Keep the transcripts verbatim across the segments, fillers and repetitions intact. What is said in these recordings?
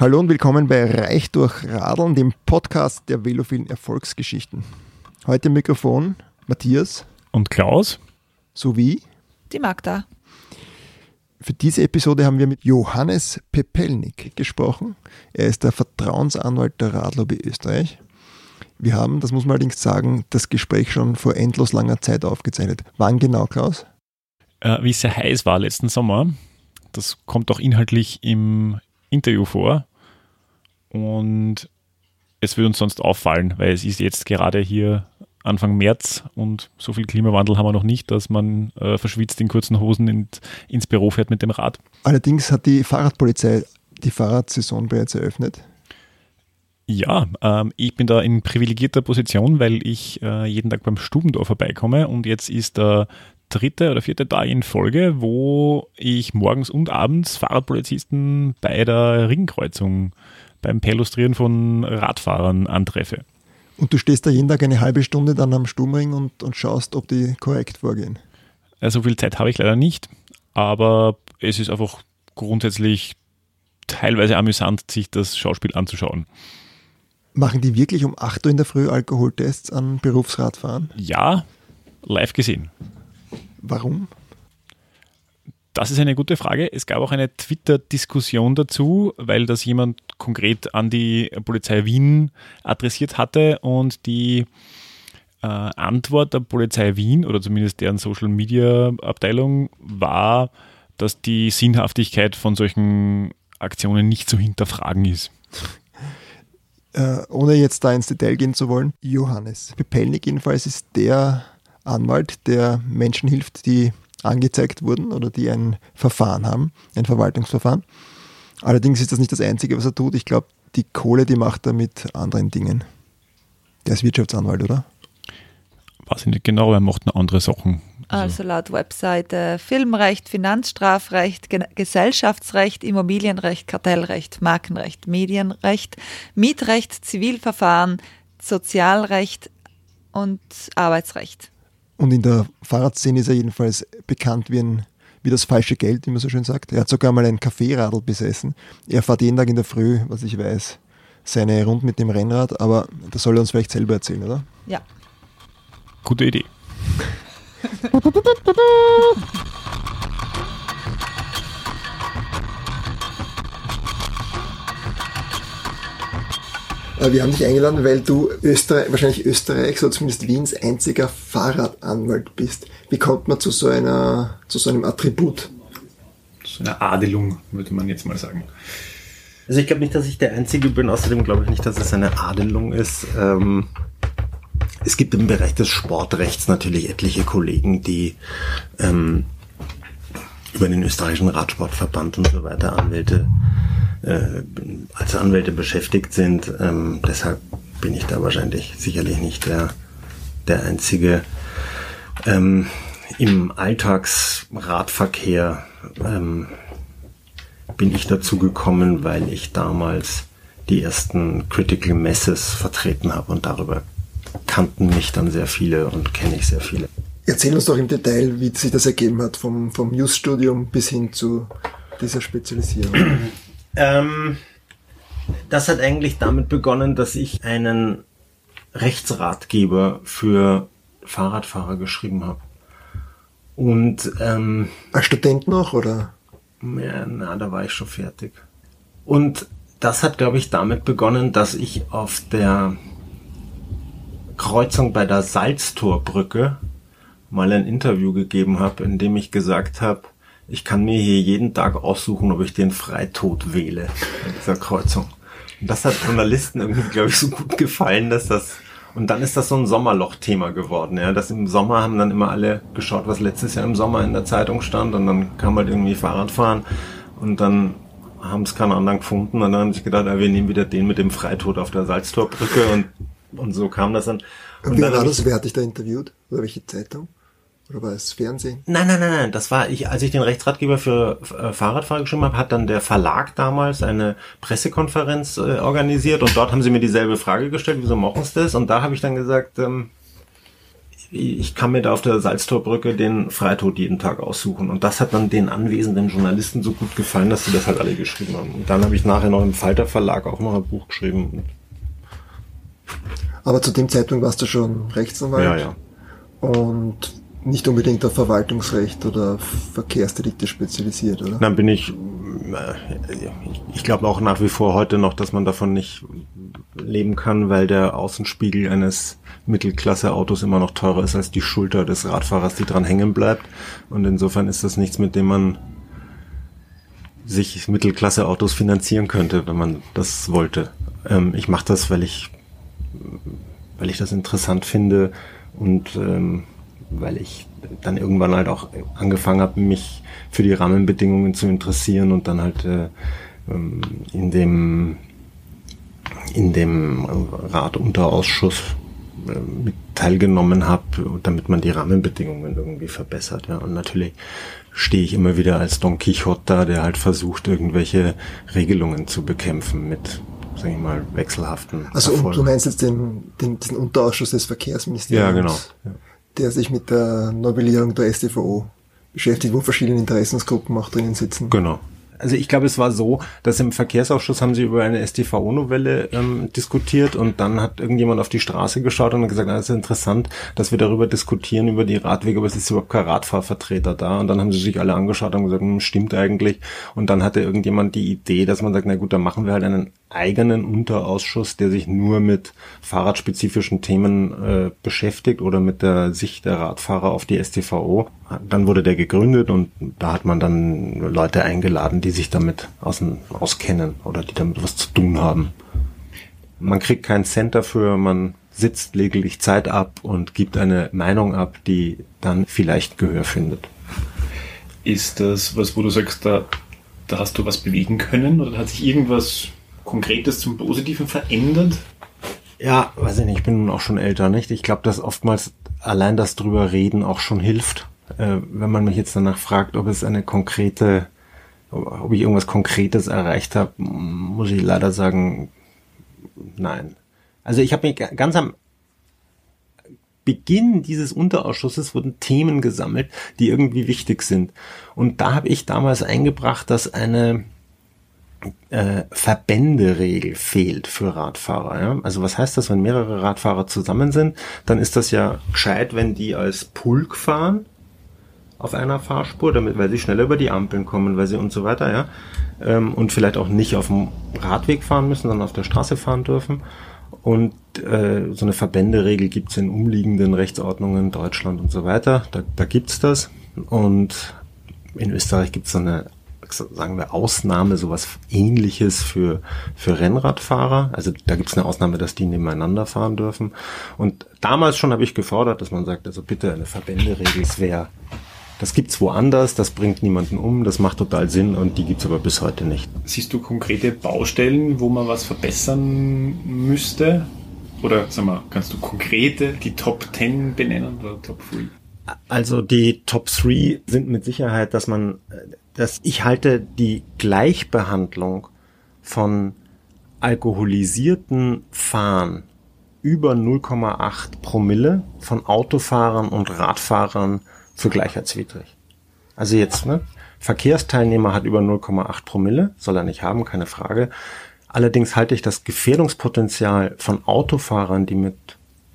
Hallo und willkommen bei Reich durch Radeln, dem Podcast der velophilen Erfolgsgeschichten. Heute im Mikrofon Matthias und Klaus sowie die Magda. Für diese Episode haben wir mit Johannes Pepelnik gesprochen. Er ist der Vertrauensanwalt der Radlobby Österreich. Wir haben, das muss man allerdings sagen, das Gespräch schon vor endlos langer Zeit aufgezeichnet. Wann genau, Klaus? Äh, wie es sehr heiß war letzten Sommer. Das kommt auch inhaltlich im Interview vor. Und es würde uns sonst auffallen, weil es ist jetzt gerade hier Anfang März und so viel Klimawandel haben wir noch nicht, dass man äh, verschwitzt in kurzen Hosen in, ins Büro fährt mit dem Rad. Allerdings hat die Fahrradpolizei die Fahrradsaison bereits eröffnet. Ja, ähm, ich bin da in privilegierter Position, weil ich äh, jeden Tag beim Stubendorf vorbeikomme und jetzt ist der dritte oder vierte Tag in Folge, wo ich morgens und abends Fahrradpolizisten bei der Ringkreuzung beim Perlustrieren von Radfahrern antreffe. Und du stehst da jeden Tag eine halbe Stunde dann am Sturmring und, und schaust, ob die korrekt vorgehen? So viel Zeit habe ich leider nicht, aber es ist einfach grundsätzlich teilweise amüsant, sich das Schauspiel anzuschauen. Machen die wirklich um acht Uhr in der Früh Alkoholtests an Berufsradfahrern? Ja, live gesehen. Warum? Das ist eine gute Frage. Es gab auch eine Twitter-Diskussion dazu, weil das jemand konkret an die Polizei Wien adressiert hatte und die äh, Antwort der Polizei Wien oder zumindest deren Social-Media-Abteilung war, dass die Sinnhaftigkeit von solchen Aktionen nicht zu hinterfragen ist. Äh, ohne jetzt da ins Detail gehen zu wollen, Johannes Pepelnik jedenfalls ist der Anwalt, der Menschen hilft, die angezeigt wurden oder die ein Verfahren haben, ein Verwaltungsverfahren. Allerdings ist das nicht das Einzige, was er tut. Ich glaube, die Kohle, die macht er mit anderen Dingen. Der ist Wirtschaftsanwalt, oder? Weiß ich nicht genau, er macht noch andere Sachen. Also, also laut Webseite Filmrecht, Finanzstrafrecht, Gen- Gesellschaftsrecht, Immobilienrecht, Kartellrecht, Markenrecht, Medienrecht, Mietrecht, Zivilverfahren, Sozialrecht und Arbeitsrecht. Und in der Fahrradszene ist er jedenfalls bekannt wie, ein, wie das falsche Geld, wie man so schön sagt. Er hat sogar mal ein Kaffeeradl besessen. Er fährt jeden Tag in der Früh, was ich weiß, seine Runden mit dem Rennrad. Aber das soll er uns vielleicht selber erzählen, oder? Ja. Gute Idee. Wir haben dich eingeladen, weil du Österreich, wahrscheinlich Österreichs oder zumindest Wiens einziger Fahrradanwalt bist. Wie kommt man zu so einer, zu so einem Attribut? Zu einer Adelung, würde man jetzt mal sagen. Also ich glaube nicht, dass ich der Einzige bin. Außerdem glaube ich nicht, dass es eine Adelung ist. Ähm, es gibt im Bereich des Sportrechts natürlich etliche Kollegen, die ähm, über den österreichischen Radsportverband und so weiter Anwälte als Anwälte beschäftigt sind. Ähm, deshalb bin ich da wahrscheinlich sicherlich nicht der, der Einzige. Ähm, im Alltagsradverkehr ähm, bin ich dazu gekommen, weil ich damals die ersten Critical Masses vertreten habe und darüber kannten mich dann sehr viele und kenne ich sehr viele. Erzähl uns doch im Detail, wie sich das ergeben hat, vom, vom Jus-Studium bis hin zu dieser Spezialisierung. Das hat eigentlich damit begonnen, dass ich einen Rechtsratgeber für Fahrradfahrer geschrieben habe. Und ähm, als Student noch, oder? Ja, na, da war ich schon fertig. Und das hat, glaube ich, damit begonnen, dass ich auf der Kreuzung bei der Salztorbrücke mal ein Interview gegeben habe, in dem ich gesagt habe, ich kann mir hier jeden Tag aussuchen, ob ich den Freitod wähle an dieser Kreuzung. Und das hat Journalisten irgendwie, glaube ich, so gut gefallen, dass das... Und dann ist das so ein Sommerloch-Thema geworden. Ja, dass im Sommer haben dann immer alle geschaut, was letztes Jahr im Sommer in der Zeitung stand. Und dann kam halt irgendwie Fahrradfahren. Und dann haben es keinen anderen gefunden. Und dann haben sich gedacht, ah, wir nehmen wieder den mit dem Freitod auf der Salztorbrücke. Und, und so kam das dann. Und, und dann war das, wer hat dich da interviewt? Oder welche Zeitung? Oder war es Fernsehen? Nein, nein, nein, nein. Das war ich, als ich den Rechtsratgeber für äh, Fahrradfahrer geschrieben habe, hat dann der Verlag damals eine Pressekonferenz äh, organisiert und dort haben sie mir dieselbe Frage gestellt, wieso machen sie das? Und da habe ich dann gesagt, ähm, ich kann mir da auf der Salztorbrücke den Freitod jeden Tag aussuchen. Und das hat dann den anwesenden Journalisten so gut gefallen, dass sie das halt alle geschrieben haben. Und dann habe ich nachher noch im Falter Verlag auch noch ein Buch geschrieben. Aber zu dem Zeitpunkt warst du schon Rechtsanwalt. Ja, ja. Und nicht unbedingt auf Verwaltungsrecht oder Verkehrsdelikte spezialisiert, oder? Dann bin ich, ich glaube auch nach wie vor heute noch, dass man davon nicht leben kann, weil der Außenspiegel eines Mittelklasse-Autos immer noch teurer ist als die Schulter des Radfahrers, die dran hängen bleibt. Und insofern ist das nichts, mit dem man sich Mittelklasse-Autos finanzieren könnte, wenn man das wollte. Ähm, ich mache das, weil ich, weil ich das interessant finde und ähm, weil ich dann irgendwann halt auch angefangen habe, mich für die Rahmenbedingungen zu interessieren und dann halt äh, in dem in dem Radunterausschuss äh, mit teilgenommen habe, damit man die Rahmenbedingungen irgendwie verbessert. Ja. Und natürlich stehe ich immer wieder als Don Quixote da, der halt versucht, irgendwelche Regelungen zu bekämpfen mit, sage ich mal, wechselhaften Also Erfolg. Du meinst jetzt den, den, den Unterausschuss des Verkehrsministeriums? Ja, genau. Ja. Der sich mit der Novellierung der S T V O beschäftigt, wo verschiedene Interessensgruppen auch drinnen sitzen. Genau. Also ich glaube, es war so, dass im Verkehrsausschuss haben sie über eine S T V O-Novelle ähm, diskutiert und dann hat irgendjemand auf die Straße geschaut und hat gesagt, das ist interessant, dass wir darüber diskutieren, über die Radwege, aber es ist überhaupt kein Radfahrvertreter da. Und dann haben sie sich alle angeschaut und gesagt, stimmt eigentlich. Und dann hatte irgendjemand die Idee, dass man sagt, na gut, dann machen wir halt einen eigenen Unterausschuss, der sich nur mit fahrradspezifischen Themen äh, beschäftigt oder mit der Sicht der Radfahrer auf die S T V O. Dann wurde der gegründet und da hat man dann Leute eingeladen, die sich damit außen, auskennen oder die damit was zu tun haben. Man kriegt keinen Cent dafür, man sitzt lediglich Zeit ab und gibt eine Meinung ab, die dann vielleicht Gehör findet. Ist das was, wo du sagst, da, da hast du was bewegen können oder hat sich irgendwas Konkretes zum Positiven verändert? Ja, weiß ich nicht, ich bin nun auch schon älter, nicht? Ich glaube, dass oftmals allein das drüber reden auch schon hilft. Äh, wenn man mich jetzt danach fragt, ob es eine konkrete, ob ich irgendwas Konkretes erreicht habe, muss ich leider sagen, nein. Also ich habe mich ganz am Beginn dieses Unterausschusses wurden Themen gesammelt, die irgendwie wichtig sind. Und da habe ich damals eingebracht, dass eine Äh, Verbänderegel fehlt für Radfahrer. Ja? Also was heißt das, wenn mehrere Radfahrer zusammen sind? Dann ist das ja gescheit, wenn die als Pulk fahren auf einer Fahrspur, damit, weil sie schneller über die Ampeln kommen, weil sie und so weiter, ja, ähm, und vielleicht auch nicht auf dem Radweg fahren müssen, sondern auf der Straße fahren dürfen. Und äh, so eine Verbänderegel gibt es in umliegenden Rechtsordnungen, Deutschland und so weiter. Da, da gibt's das. Und in Österreich gibt's so eine, sagen wir, Ausnahme, sowas Ähnliches für für Rennradfahrer. Also da gibt es eine Ausnahme, dass die nebeneinander fahren dürfen. Und damals schon habe ich gefordert, dass man sagt, also bitte eine Verbänderegel, das wäre, das gibt's woanders, das bringt niemanden um, das macht total Sinn und die gibt's aber bis heute nicht. Siehst du konkrete Baustellen, wo man was verbessern müsste? Oder sag mal, kannst du konkrete die Top zehn benennen oder Top drei? Also die Top drei sind mit Sicherheit, dass man dass ich halte die Gleichbehandlung von alkoholisierten Fahren über null Komma acht Promille von Autofahrern und Radfahrern für gleichheitswidrig. Also jetzt, ne? Verkehrsteilnehmer hat über null Komma acht Promille, soll er nicht haben, keine Frage. Allerdings halte ich das Gefährdungspotenzial von Autofahrern, die mit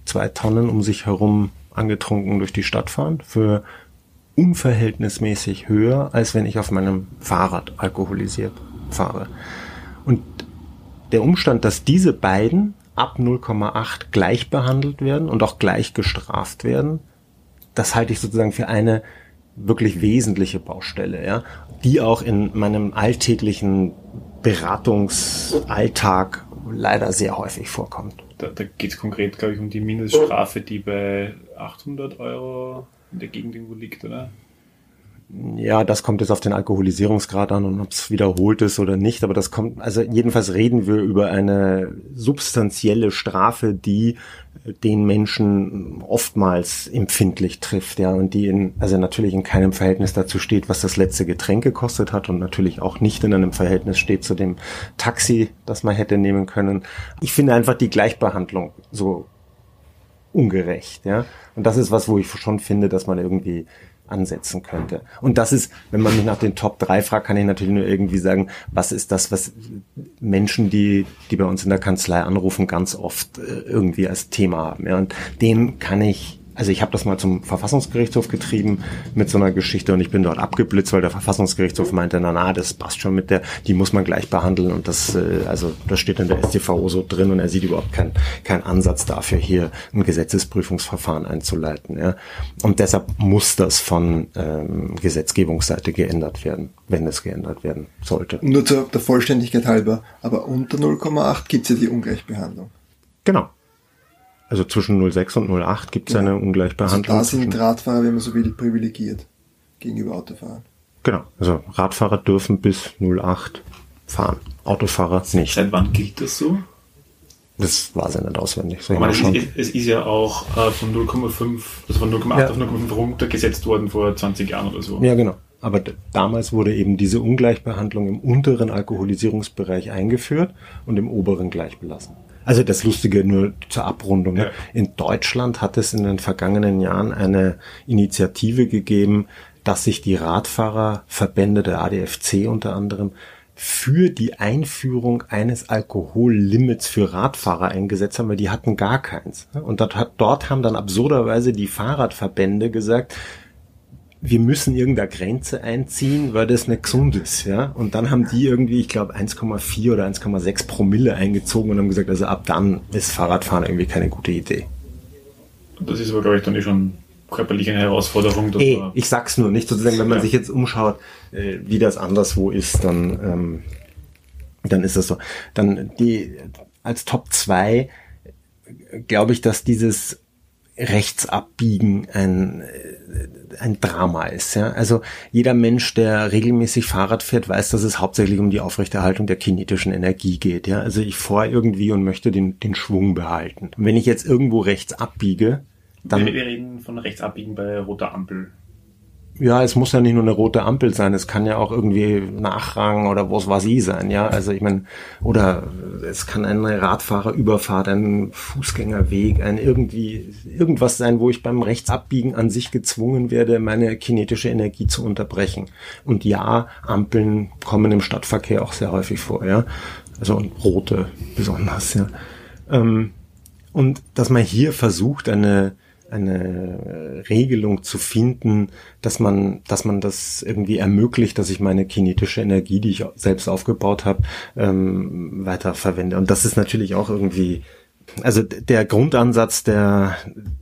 zwei Tonnen um sich herum angetrunken durch die Stadt fahren, für unverhältnismäßig höher, als wenn ich auf meinem Fahrrad alkoholisiert fahre. Und der Umstand, dass diese beiden ab null Komma acht gleich behandelt werden und auch gleich gestraft werden, das halte ich sozusagen für eine wirklich wesentliche Baustelle, ja, die auch in meinem alltäglichen Beratungsalltag leider sehr häufig vorkommt. Da, da geht es konkret, glaube ich, um die Mindeststrafe, die bei achthundert Euro in der Gegend irgendwo liegt, oder? Ja, das kommt jetzt auf den Alkoholisierungsgrad an und ob es wiederholt ist oder nicht, aber das kommt, also jedenfalls reden wir über eine substanzielle Strafe, die den Menschen oftmals empfindlich trifft, ja, und die in, also natürlich in keinem Verhältnis dazu steht, was das letzte Getränk gekostet hat und natürlich auch nicht in einem Verhältnis steht zu dem Taxi, das man hätte nehmen können. Ich finde einfach die Gleichbehandlung so ungerecht, ja. Und das ist was, wo ich schon finde, dass man irgendwie ansetzen könnte. Und das ist, wenn man mich nach den Top drei fragt, kann ich natürlich nur irgendwie sagen, was ist das, was Menschen, die die bei uns in der Kanzlei anrufen, ganz oft irgendwie als Thema haben. Ja? Und dem kann ich, also ich habe das mal zum Verfassungsgerichtshof getrieben mit so einer Geschichte und ich bin dort abgeblitzt, weil der Verfassungsgerichtshof meinte, na na, das passt schon mit der, die muss man gleich behandeln und das, also das steht in der S t V O so drin und er sieht überhaupt keinen keinen Ansatz dafür, hier ein Gesetzesprüfungsverfahren einzuleiten. Ja. Und deshalb muss das von ähm, Gesetzgebungsseite geändert werden, wenn es geändert werden sollte. Nur zur der Vollständigkeit halber, aber unter null Komma acht gibt es ja die Ungleichbehandlung. Genau. Also zwischen null Komma sechs und null Komma acht gibt es ja eine Ungleichbehandlung. Also da sind Radfahrer, wenn man so will, privilegiert gegenüber Autofahrern. Genau, also Radfahrer dürfen bis null Komma acht fahren, Autofahrer nicht. Seit wann gilt das so? Das weiß ich nicht auswendig. So, aber es ist, es ist ja auch äh, von null Komma fünf, also von null Komma acht ja. auf null Komma fünf runtergesetzt worden vor zwanzig Jahren oder so. Ja, genau. Aber d- damals wurde eben diese Ungleichbehandlung im unteren Alkoholisierungsbereich eingeführt und im oberen gleich belassen. Also das Lustige nur zur Abrundung. Ne? Ja. In Deutschland hat es in den vergangenen Jahren eine Initiative gegeben, dass sich die Radfahrerverbände der A D F C unter anderem für die Einführung eines Alkohollimits für Radfahrer eingesetzt haben, weil die hatten gar keins. Ne? Und dort, hat, dort haben dann absurderweise die Fahrradverbände gesagt, wir müssen irgendeine Grenze einziehen, weil das nicht gesund ist, ja. Und dann haben die irgendwie, ich glaube, eins Komma vier oder eins Komma sechs Promille eingezogen und haben gesagt, also ab dann ist Fahrradfahren irgendwie keine gute Idee. Das ist aber, glaube ich, dann eh schon körperlich eine Herausforderung. Ey, ich sag's nur, nicht sozusagen, wenn man ja. sich jetzt umschaut, wie das anderswo ist, dann, ähm, dann ist das so. Dann die, als Top zwei, glaube ich, dass dieses Rechtsabbiegen ein, ein Drama ist. Ja? Also jeder Mensch, der regelmäßig Fahrrad fährt, weiß, dass es hauptsächlich um die Aufrechterhaltung der kinetischen Energie geht. Ja? Also ich fahre irgendwie und möchte den, den Schwung behalten. Und wenn ich jetzt irgendwo rechts abbiege, dann... Wir, wir reden von rechts abbiegen bei roter Ampel. Ja, es muss ja nicht nur eine rote Ampel sein, es kann ja auch irgendwie Nachrang oder was weiß ich sein, ja, also ich meine, oder es kann eine Radfahrerüberfahrt, ein Fußgängerweg, ein irgendwie, irgendwas sein, wo ich beim Rechtsabbiegen an sich gezwungen werde, meine kinetische Energie zu unterbrechen. Und ja, Ampeln kommen im Stadtverkehr auch sehr häufig vor, ja, also und rote besonders, ja. Und dass man hier versucht, eine eine Regelung zu finden, dass man, dass man das irgendwie ermöglicht, dass ich meine kinetische Energie, die ich selbst aufgebaut habe, ähm, weiter verwende. Und das ist natürlich auch irgendwie, also der Grundansatz der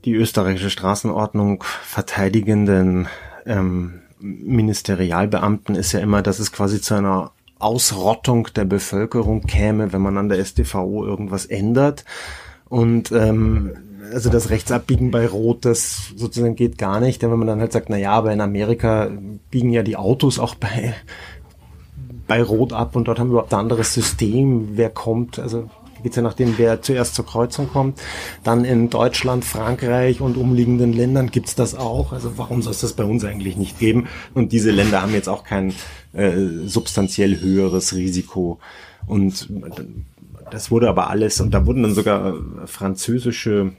die österreichische Straßenordnung verteidigenden ähm, Ministerialbeamten ist ja immer, dass es quasi zu einer Ausrottung der Bevölkerung käme, wenn man an der S t V O irgendwas ändert. Und ähm, also das Rechtsabbiegen bei Rot, das sozusagen geht gar nicht. Denn wenn man dann halt sagt, na ja, aber in Amerika biegen ja die Autos auch bei bei Rot ab und dort haben wir überhaupt ein anderes System. Wer kommt, also geht's ja nach dem, wer zuerst zur Kreuzung kommt. Dann in Deutschland, Frankreich und umliegenden Ländern gibt's das auch. Also warum soll es das bei uns eigentlich nicht geben? Und diese Länder haben jetzt auch kein äh, substanziell höheres Risiko. Und das wurde aber alles, und da wurden dann sogar französische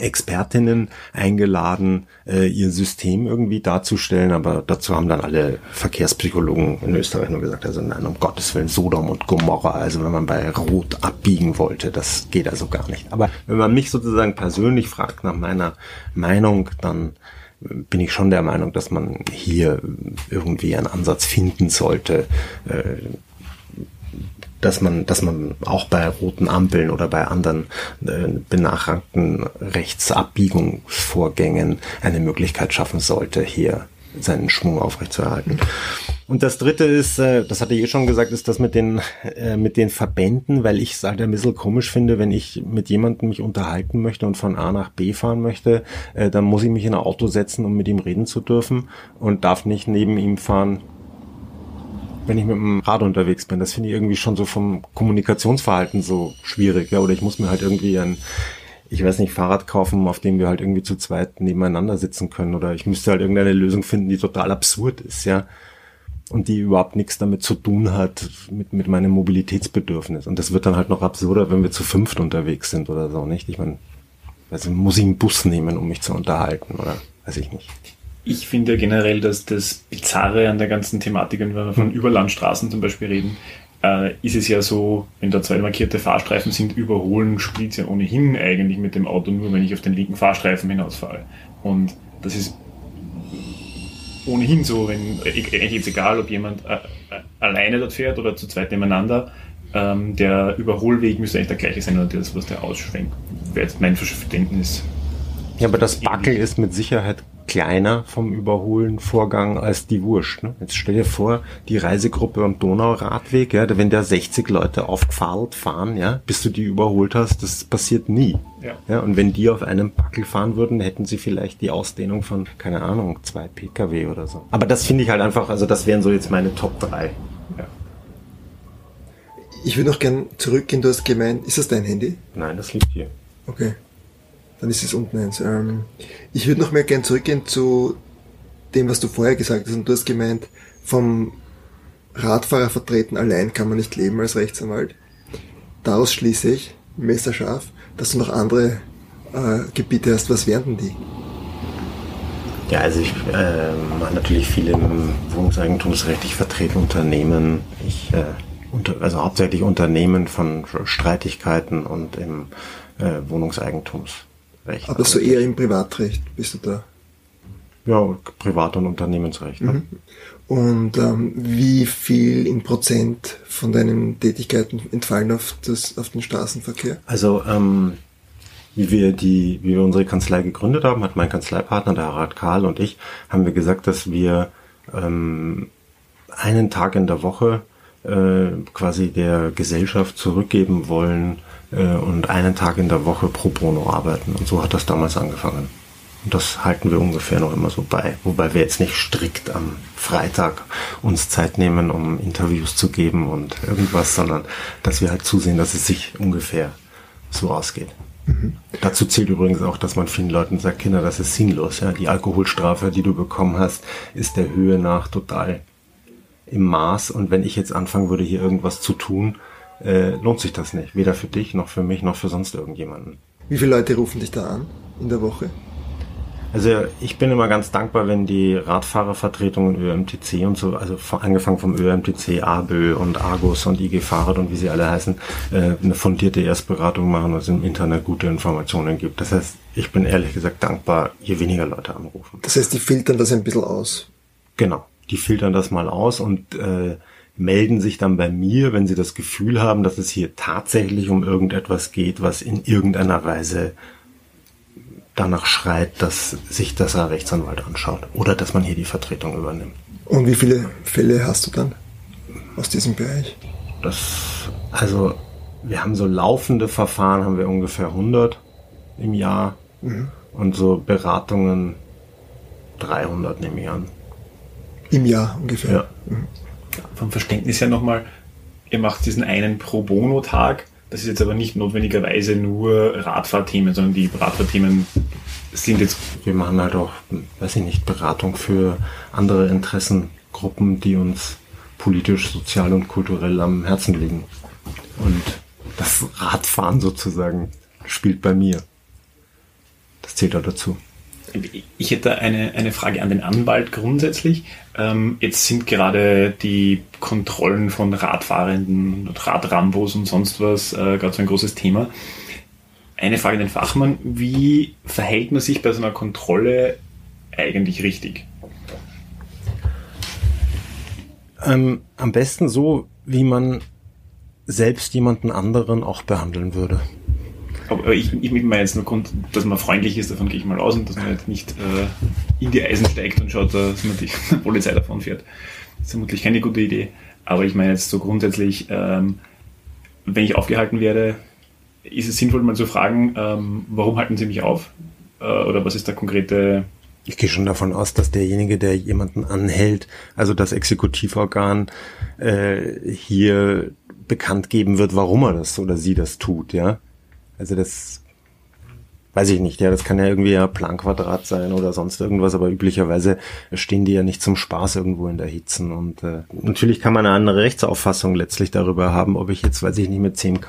Expertinnen eingeladen, ihr System irgendwie darzustellen, aber dazu haben dann alle Verkehrspsychologen in Österreich nur gesagt, also nein, um Gottes Willen, Sodom und Gomorra, also wenn man bei Rot abbiegen wollte, das geht also gar nicht. Aber wenn man mich sozusagen persönlich fragt nach meiner Meinung, dann bin ich schon der Meinung, dass man hier irgendwie einen Ansatz finden sollte, dass man, dass man auch bei roten Ampeln oder bei anderen äh, benachrangten Rechtsabbiegungsvorgängen eine Möglichkeit schaffen sollte, hier seinen Schwung aufrechtzuerhalten. Und das dritte ist, äh, das hatte ich eh schon gesagt, ist das mit den äh, mit den Verbänden, weil ich es halt ein bisschen komisch finde, wenn ich mit jemandem mich unterhalten möchte und von A nach B fahren möchte, äh, dann muss ich mich in ein Auto setzen, um mit ihm reden zu dürfen und darf nicht neben ihm fahren, wenn ich mit dem Rad unterwegs bin. Das finde ich irgendwie schon so vom Kommunikationsverhalten so schwierig. Ja, oder ich muss mir halt irgendwie ein, ich weiß nicht, Fahrrad kaufen, auf dem wir halt irgendwie zu zweit nebeneinander sitzen können. Oder ich müsste halt irgendeine Lösung finden, die total absurd ist, ja. Und die überhaupt nichts damit zu tun hat, mit, mit meinem Mobilitätsbedürfnis. Und das wird dann halt noch absurder, wenn wir zu fünft unterwegs sind oder so, nicht? Ich meine, Also muss ich einen Bus nehmen, um mich zu unterhalten, oder? Weiß ich nicht. Ich finde ja generell, dass das Bizarre an der ganzen Thematik, wenn wir von Überlandstraßen zum Beispiel reden, äh, ist es ja so, wenn da zwei markierte Fahrstreifen sind, überholen spielt ja ohnehin eigentlich mit dem Auto nur, wenn ich auf den linken Fahrstreifen hinausfahre. Und das ist ohnehin so, wenn eigentlich jetzt egal, ob jemand äh, alleine dort fährt oder zu zweit nebeneinander, ähm, der Überholweg müsste eigentlich der gleiche sein, oder das, was der ausschwenkt. Wäre jetzt mein Verständnis. Ja, aber das Backel ist mit Sicherheit kleiner vom Überholen-Vorgang als die Wurst. Ne? Jetzt stell dir vor, die Reisegruppe am Donauradweg, ja, wenn da sechzig Leute aufgefadelt fahren, ja, bis du die überholt hast, das passiert nie. Ja. Ja, und wenn die auf einem Backel fahren würden, hätten sie vielleicht die Ausdehnung von, keine Ahnung, zwei Pkw oder so. Aber das finde ich halt einfach, also das wären so jetzt meine Top drei. Ja. Ich würde noch gern zurückgehen, du hast gemeint, ist das dein Handy? Nein, das liegt hier. Okay. Dann ist es unten eins. Ähm, ich würde noch mal gern zurückgehen zu dem, was du vorher gesagt hast. Und du hast gemeint, vom Radfahrer vertreten allein kann man nicht leben als Rechtsanwalt. Daraus schließe ich, messerscharf, dass du noch andere äh, Gebiete hast. Was wären denn die? Ja, also ich äh, mache natürlich viel im Wohnungseigentumsrecht. Ich vertrete Unternehmen. Ich, äh, unter, also hauptsächlich Unternehmen von Streitigkeiten und im äh, Wohnungseigentumsrecht. Recht, aber so eher im Privatrecht bist du da? Ja, Privat- und Unternehmensrecht. Mhm. Und ähm, wie viel in Prozent von deinen Tätigkeiten entfallen auf, das, auf den Straßenverkehr? Also ähm, wie, wir die, wie wir unsere Kanzlei gegründet haben, hat mein Kanzleipartner, der Harald Karl und ich, haben wir gesagt, dass wir ähm, einen Tag in der Woche äh, quasi der Gesellschaft zurückgeben wollen, und einen Tag in der Woche pro bono arbeiten. Und so hat das damals angefangen. Und das halten wir ungefähr noch immer so bei. Wobei wir jetzt nicht strikt am Freitag uns Zeit nehmen, um Interviews zu geben und irgendwas, sondern dass wir halt zusehen, dass es sich ungefähr so ausgeht. Mhm. Dazu zählt übrigens auch, dass man vielen Leuten sagt, Kinder, das ist sinnlos. Ja? Die Alkoholstrafe, die du bekommen hast, ist der Höhe nach total im Maß. Und wenn ich jetzt anfangen würde, hier irgendwas zu tun, Äh, lohnt sich das nicht. Weder für dich, noch für mich, noch für sonst irgendjemanden. Wie viele Leute rufen dich da an in der Woche? Also ich bin immer ganz dankbar, wenn die Radfahrervertretungen Ö M T C und so, also angefangen vom Ö M T C, A B Ö und Argus und I G Fahrrad und wie sie alle heißen, äh, eine fundierte Erstberatung machen und es im Internet gute Informationen gibt. Das heißt, ich bin ehrlich gesagt dankbar, je weniger Leute anrufen. Das heißt, die filtern das ein bisschen aus? Genau, die filtern das mal aus und äh, melden sich dann bei mir, wenn sie das Gefühl haben, dass es hier tatsächlich um irgendetwas geht, was in irgendeiner Weise danach schreit, dass sich das ein Rechtsanwalt anschaut oder dass man hier die Vertretung übernimmt. Und wie viele Fälle hast du dann aus diesem Bereich? Das, also wir haben so laufende Verfahren, haben wir ungefähr hundert im Jahr, mhm, und so Beratungen dreihundert nehme ich an. Im Jahr ungefähr? Ja. Mhm. Vom Verständnis her nochmal, ihr macht diesen einen Pro-Bono-Tag, das ist jetzt aber nicht notwendigerweise nur Radfahrthemen, sondern die Radfahrthemen sind jetzt... Wir machen halt auch, weiß ich nicht, Beratung für andere Interessengruppen, die uns politisch, sozial und kulturell am Herzen liegen. Und das Radfahren sozusagen spielt bei mir. Das zählt auch dazu. Ich hätte eine, eine Frage an den Anwalt grundsätzlich. Ähm, jetzt sind gerade die Kontrollen von Radfahrenden, Radrambos und sonst was äh, gerade so ein großes Thema. Eine Frage an den Fachmann. Wie verhält man sich bei so einer Kontrolle eigentlich richtig? Ähm, am besten so, wie man selbst jemanden anderen auch behandeln würde. Aber ich, ich meine jetzt nur, Grund, dass man freundlich ist, davon gehe ich mal aus, und dass man halt nicht äh, in die Eisen steigt und schaut, dass man die Polizei davon fährt. Das ist vermutlich keine gute Idee. Aber ich meine jetzt so grundsätzlich, ähm, wenn ich aufgehalten werde, ist es sinnvoll, mal zu fragen, ähm, warum halten Sie mich auf? Äh, oder was ist der konkrete... Ich gehe schon davon aus, dass derjenige, der jemanden anhält, also das Exekutivorgan äh, hier bekannt geben wird, warum er das oder sie das tut, ja? Also das, weiß ich nicht, ja, das kann ja irgendwie ein Planquadrat sein oder sonst irgendwas, aber üblicherweise stehen die ja nicht zum Spaß irgendwo in der Hitze. Und äh, natürlich kann man eine andere Rechtsauffassung letztlich darüber haben, ob ich jetzt, weiß ich nicht, mit zehn Kilometer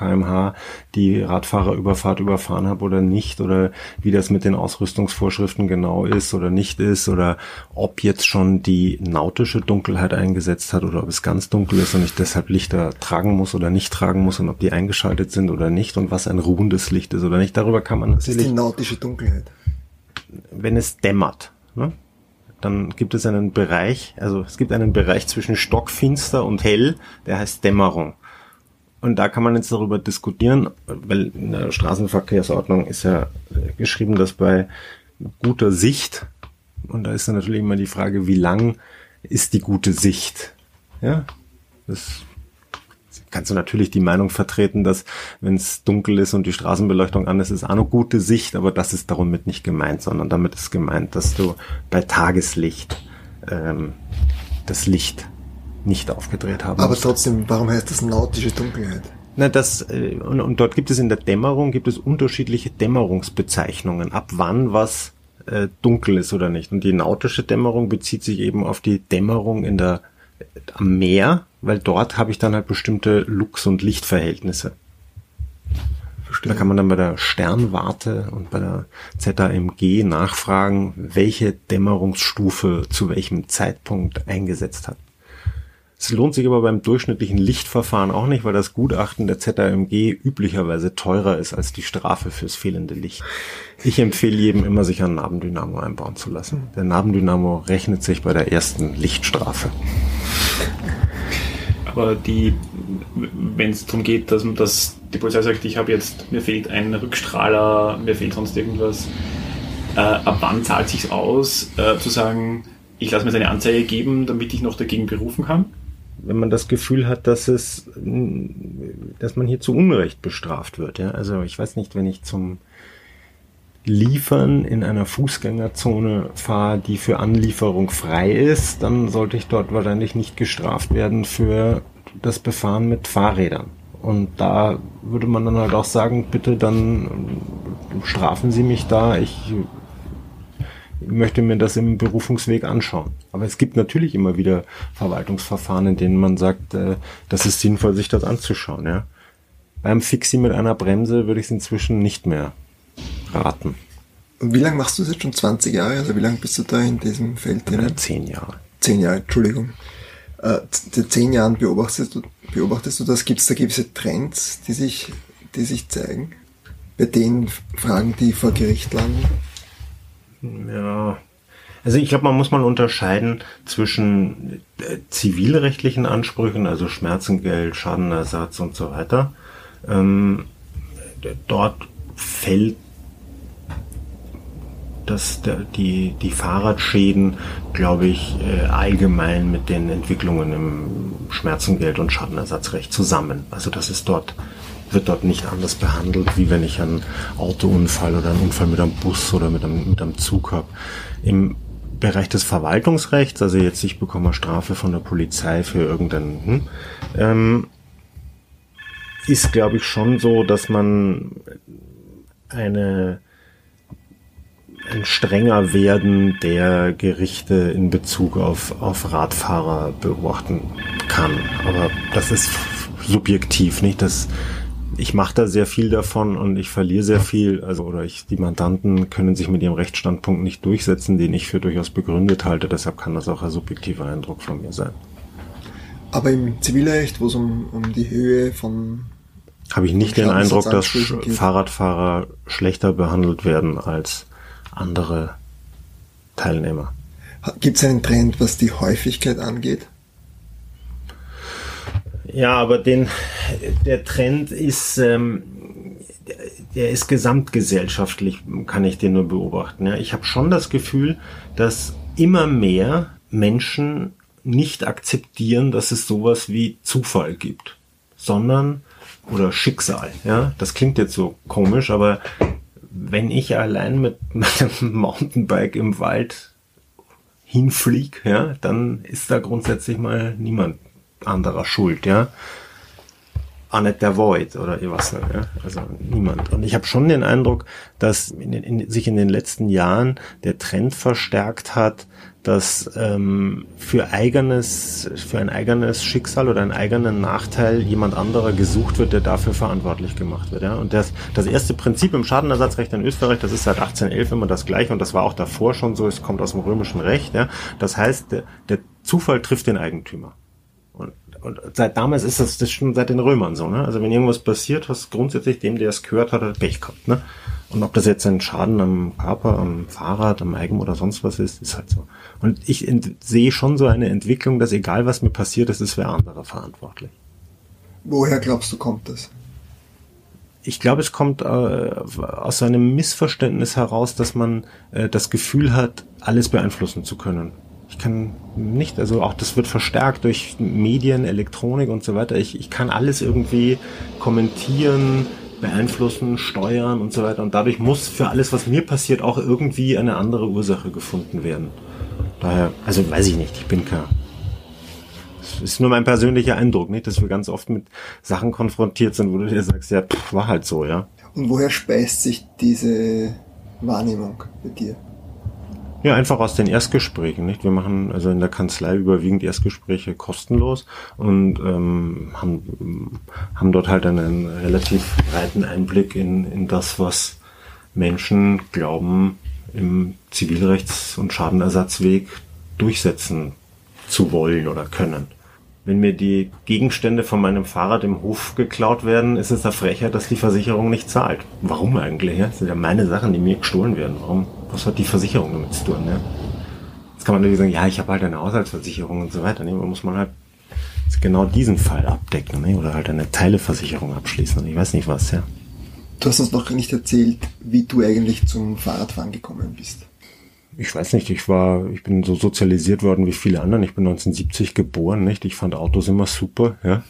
pro Stunde die Radfahrerüberfahrt überfahren habe oder nicht, oder wie das mit den Ausrüstungsvorschriften genau ist oder nicht ist, oder ob jetzt schon die nautische Dunkelheit eingesetzt hat oder ob es ganz dunkel ist und ich deshalb Lichter tragen muss oder nicht tragen muss und ob die eingeschaltet sind oder nicht und was ein ruhendes Licht ist oder nicht. Darüber kann man natürlich... Das ist die nautische Dunkelheit. Wenn es dämmert, ne? Dann gibt es einen Bereich, also es gibt einen Bereich zwischen stockfinster und hell, der heißt Dämmerung. Und da kann man jetzt darüber diskutieren, weil in der Straßenverkehrsordnung ist ja geschrieben, dass bei guter Sicht, und da ist dann natürlich immer die Frage, wie lang ist die gute Sicht? Ja, das kannst du natürlich die Meinung vertreten, dass wenn es dunkel ist und die Straßenbeleuchtung an ist, ist auch eine gute Sicht, aber das ist damit nicht gemeint, sondern damit ist gemeint, dass du bei Tageslicht ähm, das Licht nicht aufgedreht haben. Aber trotzdem, warum heißt das nautische Dunkelheit? Na, das, äh, und, und dort gibt es in der Dämmerung, gibt es unterschiedliche Dämmerungsbezeichnungen, ab wann was äh, dunkel ist oder nicht. Und die nautische Dämmerung bezieht sich eben auf die Dämmerung in der, äh, am Meer, weil dort habe ich dann halt bestimmte Lux- und Lichtverhältnisse. Verstehe. Da kann man dann bei der Sternwarte und bei der Z A M G nachfragen, welche Dämmerungsstufe zu welchem Zeitpunkt eingesetzt hat. Es lohnt sich aber beim durchschnittlichen Lichtverfahren auch nicht, weil das Gutachten der Z A M G üblicherweise teurer ist als die Strafe fürs fehlende Licht. Ich empfehle jedem immer, sich einen Nabendynamo einbauen zu lassen. Der Nabendynamo rechnet sich bei der ersten Lichtstrafe. Aber die, wenn es darum geht, dass, dass die Polizei sagt, ich habe jetzt, mir fehlt ein Rückstrahler, mir fehlt sonst irgendwas, äh, ab wann zahlt es sich aus, äh, zu sagen, ich lasse mir eine Anzeige geben, damit ich noch dagegen berufen kann? Wenn man das Gefühl hat, dass es, dass man hier zu Unrecht bestraft wird, ja. Also ich weiß nicht, wenn ich zum Liefern in einer Fußgängerzone fahre, die für Anlieferung frei ist, dann sollte ich dort wahrscheinlich nicht gestraft werden für das Befahren mit Fahrrädern. Und da würde man dann halt auch sagen, bitte dann strafen Sie mich da, ich möchte mir das im Berufungsweg anschauen. Aber es gibt natürlich immer wieder Verwaltungsverfahren, in denen man sagt, äh, das ist sinnvoll, sich das anzuschauen. Ja? Beim Fixie mit einer Bremse würde ich es inzwischen nicht mehr raten. Und wie lange machst du das jetzt schon? zwanzig Jahre? Oder wie lange bist du da in diesem Feld drin? Zehn Jahre. Zehn Jahre, Entschuldigung. Äh, seit zehn Jahren beobachtest du, beobachtest du das? Gibt es da gewisse Trends, die sich, die sich zeigen? Bei den Fragen, die vor Gericht landen? Ja, also ich glaube, man muss mal unterscheiden zwischen äh, zivilrechtlichen Ansprüchen, also Schmerzengeld, Schadenersatz und so weiter. Ähm, dort fällt das, der, die, die Fahrradschäden, glaube ich, äh, allgemein mit den Entwicklungen im Schmerzengeld- und Schadenersatzrecht zusammen. Also das ist dort... wird dort nicht anders behandelt, wie wenn ich einen Autounfall oder einen Unfall mit einem Bus oder mit einem, mit einem Zug habe. Im Bereich des Verwaltungsrechts, also jetzt ich bekomme eine Strafe von der Polizei für irgendeinen, hm, ähm, ist, glaube ich, schon so, dass man eine ein strenger Werden der Gerichte in Bezug auf, auf Radfahrer beobachten kann. Aber das ist subjektiv, nicht? Das, ich mache da sehr viel davon und ich verliere sehr viel, also oder ich, die Mandanten können sich mit ihrem Rechtsstandpunkt nicht durchsetzen, den ich für durchaus begründet halte, deshalb kann das auch ein subjektiver Eindruck von mir sein. Aber im Zivilrecht, wo es um, um die Höhe von... Habe ich nicht den Eindruck, dass Sch- Fahrradfahrer schlechter behandelt werden als andere Teilnehmer. Gibt es einen Trend, was die Häufigkeit angeht? Ja, aber den, der Trend ist, ähm, der ist gesamtgesellschaftlich, kann ich den nur beobachten. Ja. Ich habe schon das Gefühl, dass immer mehr Menschen nicht akzeptieren, dass es sowas wie Zufall gibt, sondern, oder Schicksal. Ja. Das klingt jetzt so komisch, aber wenn ich allein mit meinem Mountainbike im Wald hinfliege, ja, dann ist da grundsätzlich mal niemand anderer schuld, ja. auch nicht der Void oder ich weiß nicht, ja? Also niemand. Und ich habe schon den Eindruck, dass in, in, sich in den letzten Jahren der Trend verstärkt hat, dass ähm, für eigenes, für ein eigenes Schicksal oder einen eigenen Nachteil jemand anderer gesucht wird, der dafür verantwortlich gemacht wird. Ja? Und das, das erste Prinzip im Schadenersatzrecht in Österreich, das ist seit achtzehnhundertelf immer das gleiche und das war auch davor schon so, es kommt aus dem römischen Recht. Ja? Das heißt, der, der Zufall trifft den Eigentümer. Und, und seit damals ist das, das schon seit den Römern so. Ne? Also wenn irgendwas passiert, hast grundsätzlich dem, der es gehört hat, Pech gehabt. Ne? Und ob das jetzt ein Schaden am Körper, am Fahrrad, am Eigen oder sonst was ist, ist halt so. Und ich ent- sehe schon so eine Entwicklung, dass egal was mir passiert ist, ist wer anderer verantwortlich. Woher glaubst du, kommt das? Ich glaube, es kommt äh, aus einem Missverständnis heraus, dass man äh, das Gefühl hat, alles beeinflussen zu können. Ich kann nicht, also auch das wird verstärkt durch Medien, Elektronik und so weiter. Ich, ich kann alles irgendwie kommentieren, beeinflussen, steuern und so weiter. Und dadurch muss für alles, was mir passiert, auch irgendwie eine andere Ursache gefunden werden. Daher, also weiß ich nicht, ich bin kein... Das ist nur mein persönlicher Eindruck, nicht, dass wir ganz oft mit Sachen konfrontiert sind, wo du dir sagst, ja, pff, war halt so, ja. Und woher speist sich diese Wahrnehmung bei dir? Ja, einfach aus den Erstgesprächen, nicht? Wir machen also in der Kanzlei überwiegend Erstgespräche kostenlos und ähm, haben, haben dort halt einen relativ breiten Einblick in, in das, was Menschen glauben, im Zivilrechts- und Schadenersatzweg durchsetzen zu wollen oder können. Wenn mir die Gegenstände von meinem Fahrrad im Hof geklaut werden, ist es eine Frechheit, dass die Versicherung nicht zahlt. Warum eigentlich? Ja? Das sind ja meine Sachen, die mir gestohlen werden. Warum? Was hat die Versicherung damit zu tun? Ne? Jetzt kann man natürlich sagen, ja, ich habe halt eine Haushaltsversicherung und so weiter. Ne? Da muss man halt genau diesen Fall abdecken, ne? Oder halt eine Teileversicherung abschließen. Ich weiß nicht was, ja. Du hast uns noch nicht erzählt, wie du eigentlich zum Fahrradfahren gekommen bist. Ich weiß nicht, ich war, ich bin so sozialisiert worden wie viele anderen. Ich bin neunzehnhundertsiebzig geboren, nicht? Ich fand Autos immer super, ja.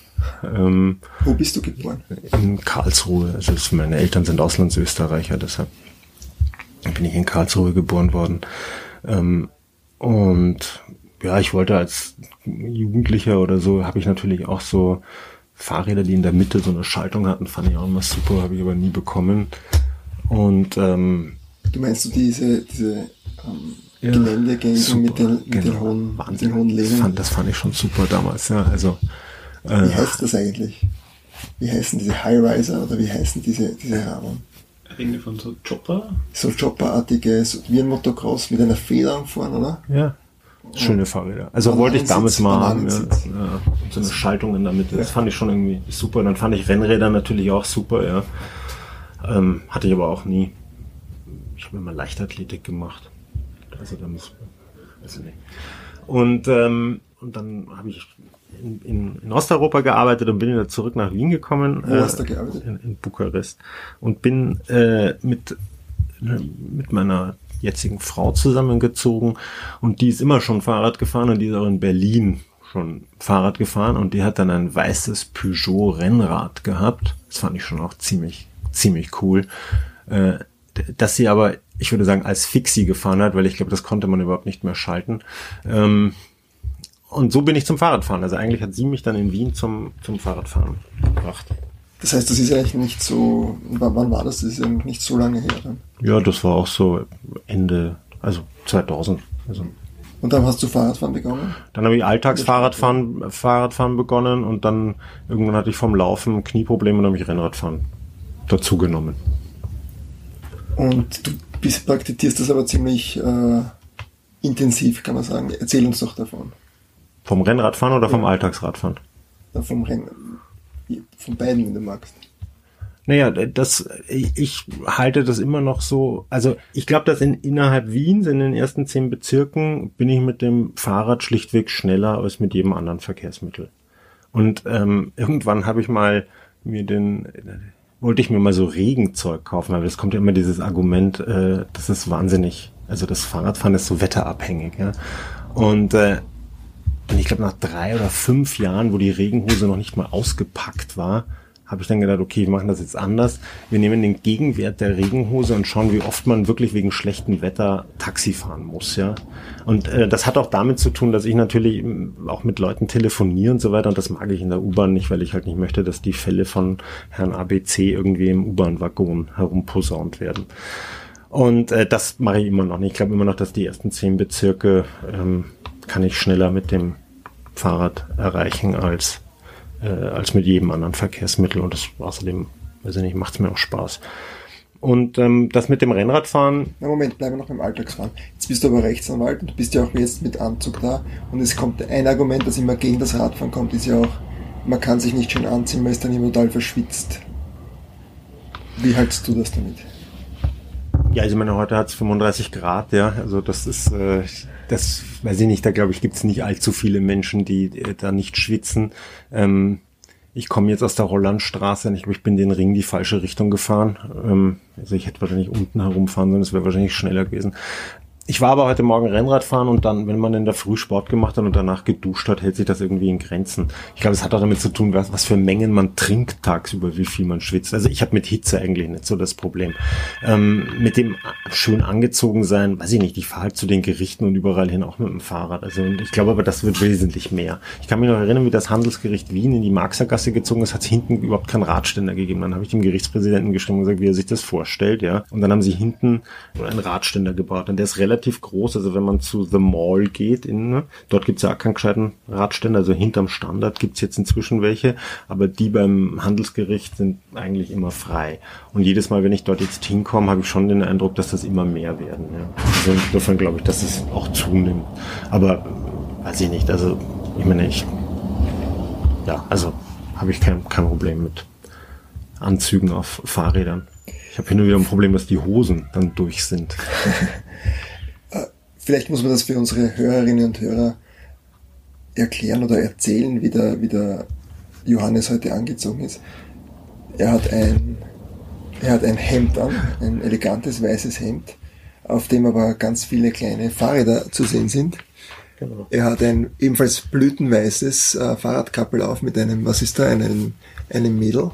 Ähm, Wo bist du geboren? In Karlsruhe. Also meine Eltern sind Auslandsösterreicher, deshalb bin ich in Karlsruhe geboren worden. Ähm, und ja, ich wollte als Jugendlicher oder so, habe ich natürlich auch so Fahrräder, die in der Mitte so eine Schaltung hatten, fand ich auch immer super, habe ich aber nie bekommen. Und ähm, du meinst so diese, diese ähm, ja, Geländegänge mit den, mit genau, den hohen, mit den hohen Lehnen? Das fand, das fand ich schon super damals, ja. Also, äh, wie heißt das eigentlich? Wie heißen diese High-Riser oder wie heißen diese, diese Rahmen? Ringe von so Chopper? So Chopper-artige, so wie ein Motocross mit einer Feder vorne, oder? Ja. Schöne Fahrräder. Also wollte ich damals mal haben. Ja. Ja. So eine Schaltung in der Mitte. Das fand ich schon irgendwie super. Dann fand ich Rennräder natürlich auch super, ja. Ähm, hatte ich aber auch nie. Ich habe immer Leichtathletik gemacht. Also da muss also nicht. Und, ähm, und dann habe ich in, in, in Osteuropa gearbeitet und bin wieder zurück nach Wien gekommen. Wo äh, hast du gearbeitet? In, in Bukarest. Und bin äh, mit, mit meiner jetzigen Frau zusammengezogen und die ist immer schon Fahrrad gefahren und die ist auch in Berlin schon Fahrrad gefahren und die hat dann ein weißes Peugeot Rennrad gehabt. Das fand ich schon auch ziemlich, ziemlich cool. Äh, dass sie aber, ich würde sagen, als Fixie gefahren hat, weil ich glaube, das konnte man überhaupt nicht mehr schalten. Ähm, und so bin ich zum Fahrradfahren. Also eigentlich hat sie mich dann in Wien zum, zum Fahrradfahren gebracht. Das heißt, das ist eigentlich nicht so, wann war das? Das ist eigentlich nicht so lange her dann. Ja, das war auch so Ende, also zweitausend. Also. Und dann hast du Fahrradfahren begonnen? Dann habe ich Alltagsfahrradfahren Fahrradfahren begonnen und dann irgendwann hatte ich vom Laufen Knieprobleme und habe ich Rennradfahren dazu genommen. Und du bist, praktizierst das aber ziemlich äh, intensiv, kann man sagen. Erzähl uns doch davon. Vom Rennradfahren oder vom ja. Alltagsradfahren? Ja, vom Rennen. Von beiden, wenn du magst. Naja, das, ich halte das immer noch so, also ich glaube, dass in, innerhalb Wiens, in den ersten zehn Bezirken, bin ich mit dem Fahrrad schlichtweg schneller als mit jedem anderen Verkehrsmittel. Und ähm, irgendwann habe ich mal mir den... wollte ich mir mal so Regenzeug kaufen, aber es kommt ja immer dieses Argument, äh, das ist wahnsinnig, also das Fahrradfahren ist so wetterabhängig, ja. Und, äh, und ich glaube, nach drei oder fünf Jahren, wo die Regenhose noch nicht mal ausgepackt war, habe ich dann gedacht, okay, wir machen das jetzt anders. Wir nehmen den Gegenwert der Regenhose und schauen, wie oft man wirklich wegen schlechtem Wetter Taxi fahren muss, ja. Und äh, das hat auch damit zu tun, dass ich natürlich auch mit Leuten telefoniere und so weiter. Und das mag ich in der U-Bahn nicht, weil ich halt nicht möchte, dass die Fälle von Herrn A B C irgendwie im U-Bahn-Waggon herumposaunt werden. Und äh, das mache ich immer noch nicht. Ich glaube immer noch, dass die ersten zehn Bezirke ähm, kann ich schneller mit dem Fahrrad erreichen als äh, als mit jedem anderen Verkehrsmittel. Und das außerdem, weiß ich nicht, macht es mir auch Spaß. Und ähm, das mit dem Rennradfahren... Na Moment, bleiben wir noch beim Alltagsfahren. Jetzt bist du aber Rechtsanwalt und du bist ja auch jetzt mit Anzug da. Und es kommt ein Argument, das immer gegen das Radfahren kommt, ist ja auch, man kann sich nicht schön anziehen, man ist dann immer total verschwitzt. Wie haltst du das damit? Ja, also ich meine, heute hat es fünfunddreißig Grad, ja, also das ist, äh, das weiß ich nicht, da glaube ich, gibt es nicht allzu viele Menschen, die äh, da nicht schwitzen. Ähm, ich komme jetzt aus der Hollandstraße und ich, ich bin den Ring die falsche Richtung gefahren. Ähm, also ich hätte wahrscheinlich unten herumfahren sollen, das wäre wahrscheinlich schneller gewesen. Ich war aber heute Morgen Rennrad fahren und dann, wenn man in der Früh Sport gemacht hat und danach geduscht hat, hält sich das irgendwie in Grenzen. Ich glaube, es hat auch damit zu tun, was, was für Mengen man trinkt tagsüber, wie viel man schwitzt. Also ich habe mit Hitze eigentlich nicht so das Problem. Ähm, mit dem schön angezogen sein, weiß ich nicht, ich fahre halt zu den Gerichten und überall hin auch mit dem Fahrrad. Also ich glaube aber, das wird wesentlich mehr. Ich kann mich noch erinnern, wie das Handelsgericht Wien in die Marxergasse gezogen ist, hat es hinten überhaupt keinen Radständer gegeben. Dann habe ich dem Gerichtspräsidenten geschrieben und gesagt, wie er sich das vorstellt, ja. Und dann haben sie hinten einen Radständer gebaut und der ist relativ groß, also wenn man zu The Mall geht, in, ne, dort gibt es ja auch keinen gescheiten Radständer, also hinterm Standard gibt es jetzt inzwischen welche, aber die beim Handelsgericht sind eigentlich immer frei. Und jedes Mal, wenn ich dort jetzt hinkomme, habe ich schon den Eindruck, dass das immer mehr werden. Ja. Also insofern glaube ich, dass es auch zunimmt. Aber weiß ich nicht, also ich meine, ich ja, also habe ich kein, kein Problem mit Anzügen auf Fahrrädern. Ich habe hin und wieder ein Problem, dass die Hosen dann durch sind. Vielleicht muss man das für unsere Hörerinnen und Hörer erklären oder erzählen, wie der, wie der Johannes heute angezogen ist. Er hat ein, er hat ein Hemd an, ein elegantes weißes Hemd, auf dem aber ganz viele kleine Fahrräder zu sehen sind. Genau. Er hat ein ebenfalls blütenweißes äh, Fahrradkappel auf mit einem, was ist da, einem, einem Mädel.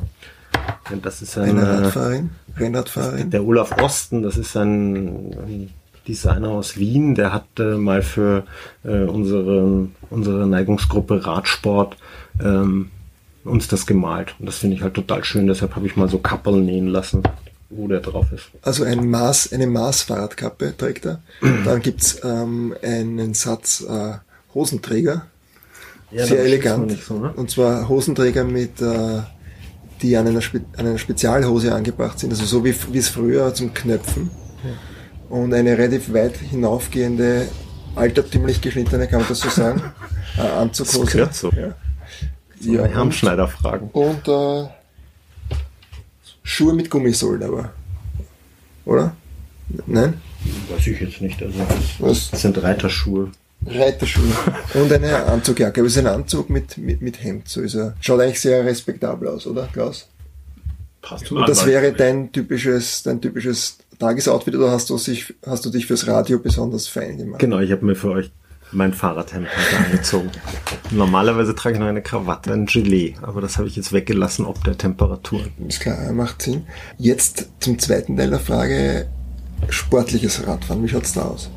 Ja, das ist ein, eine Radfahrerin, Rennradfahrerin. Der Olaf Osten, das ist ein... ein Designer aus Wien, der hat äh, mal für äh, unsere, unsere Neigungsgruppe Radsport ähm, uns das gemalt. Und das finde ich halt total schön, deshalb habe ich mal so Kappel nähen lassen, wo der drauf ist. Also ein Maß, eine Maß-Fahrradkappe trägt er. Dann gibt es ähm, einen Satz äh, Hosenträger. Ja, sehr elegant. Nicht so, ne? Und zwar Hosenträger mit... Äh, die an einer, Spe- an einer Spezialhose angebracht sind. Also so wie es früher zum Knöpfen. Ja. Und eine relativ weit hinaufgehende, altertümlich geschnittene, kann man das so sagen, äh, Anzughose. Das gehört so. Ja. So ja, Armschneider fragen. Und äh, Schuhe mit Gummisohlen aber. Oder? Nein? Weiß ich jetzt nicht. Also das, das sind Reiterschuhe. Reiterschuhe. Und eine Anzugjacke. Aber es ist ein Anzug mit, mit, mit Hemd. So ist er. Schaut eigentlich sehr respektabel aus, oder, Klaus? Passt. Und das wäre dein typisches, dein typisches Tagesoutfit, oder hast du, sich, hast du dich fürs Radio besonders fein gemacht? Genau, ich habe mir für euch mein Fahrradhemd heute angezogen. Normalerweise trage ich noch eine Krawatte, ein Gilet, aber das habe ich jetzt weggelassen, ob der Temperatur. Ist klar, macht Sinn. Jetzt zum zweiten Teil der Frage, sportliches Radfahren, wie schaut's da aus?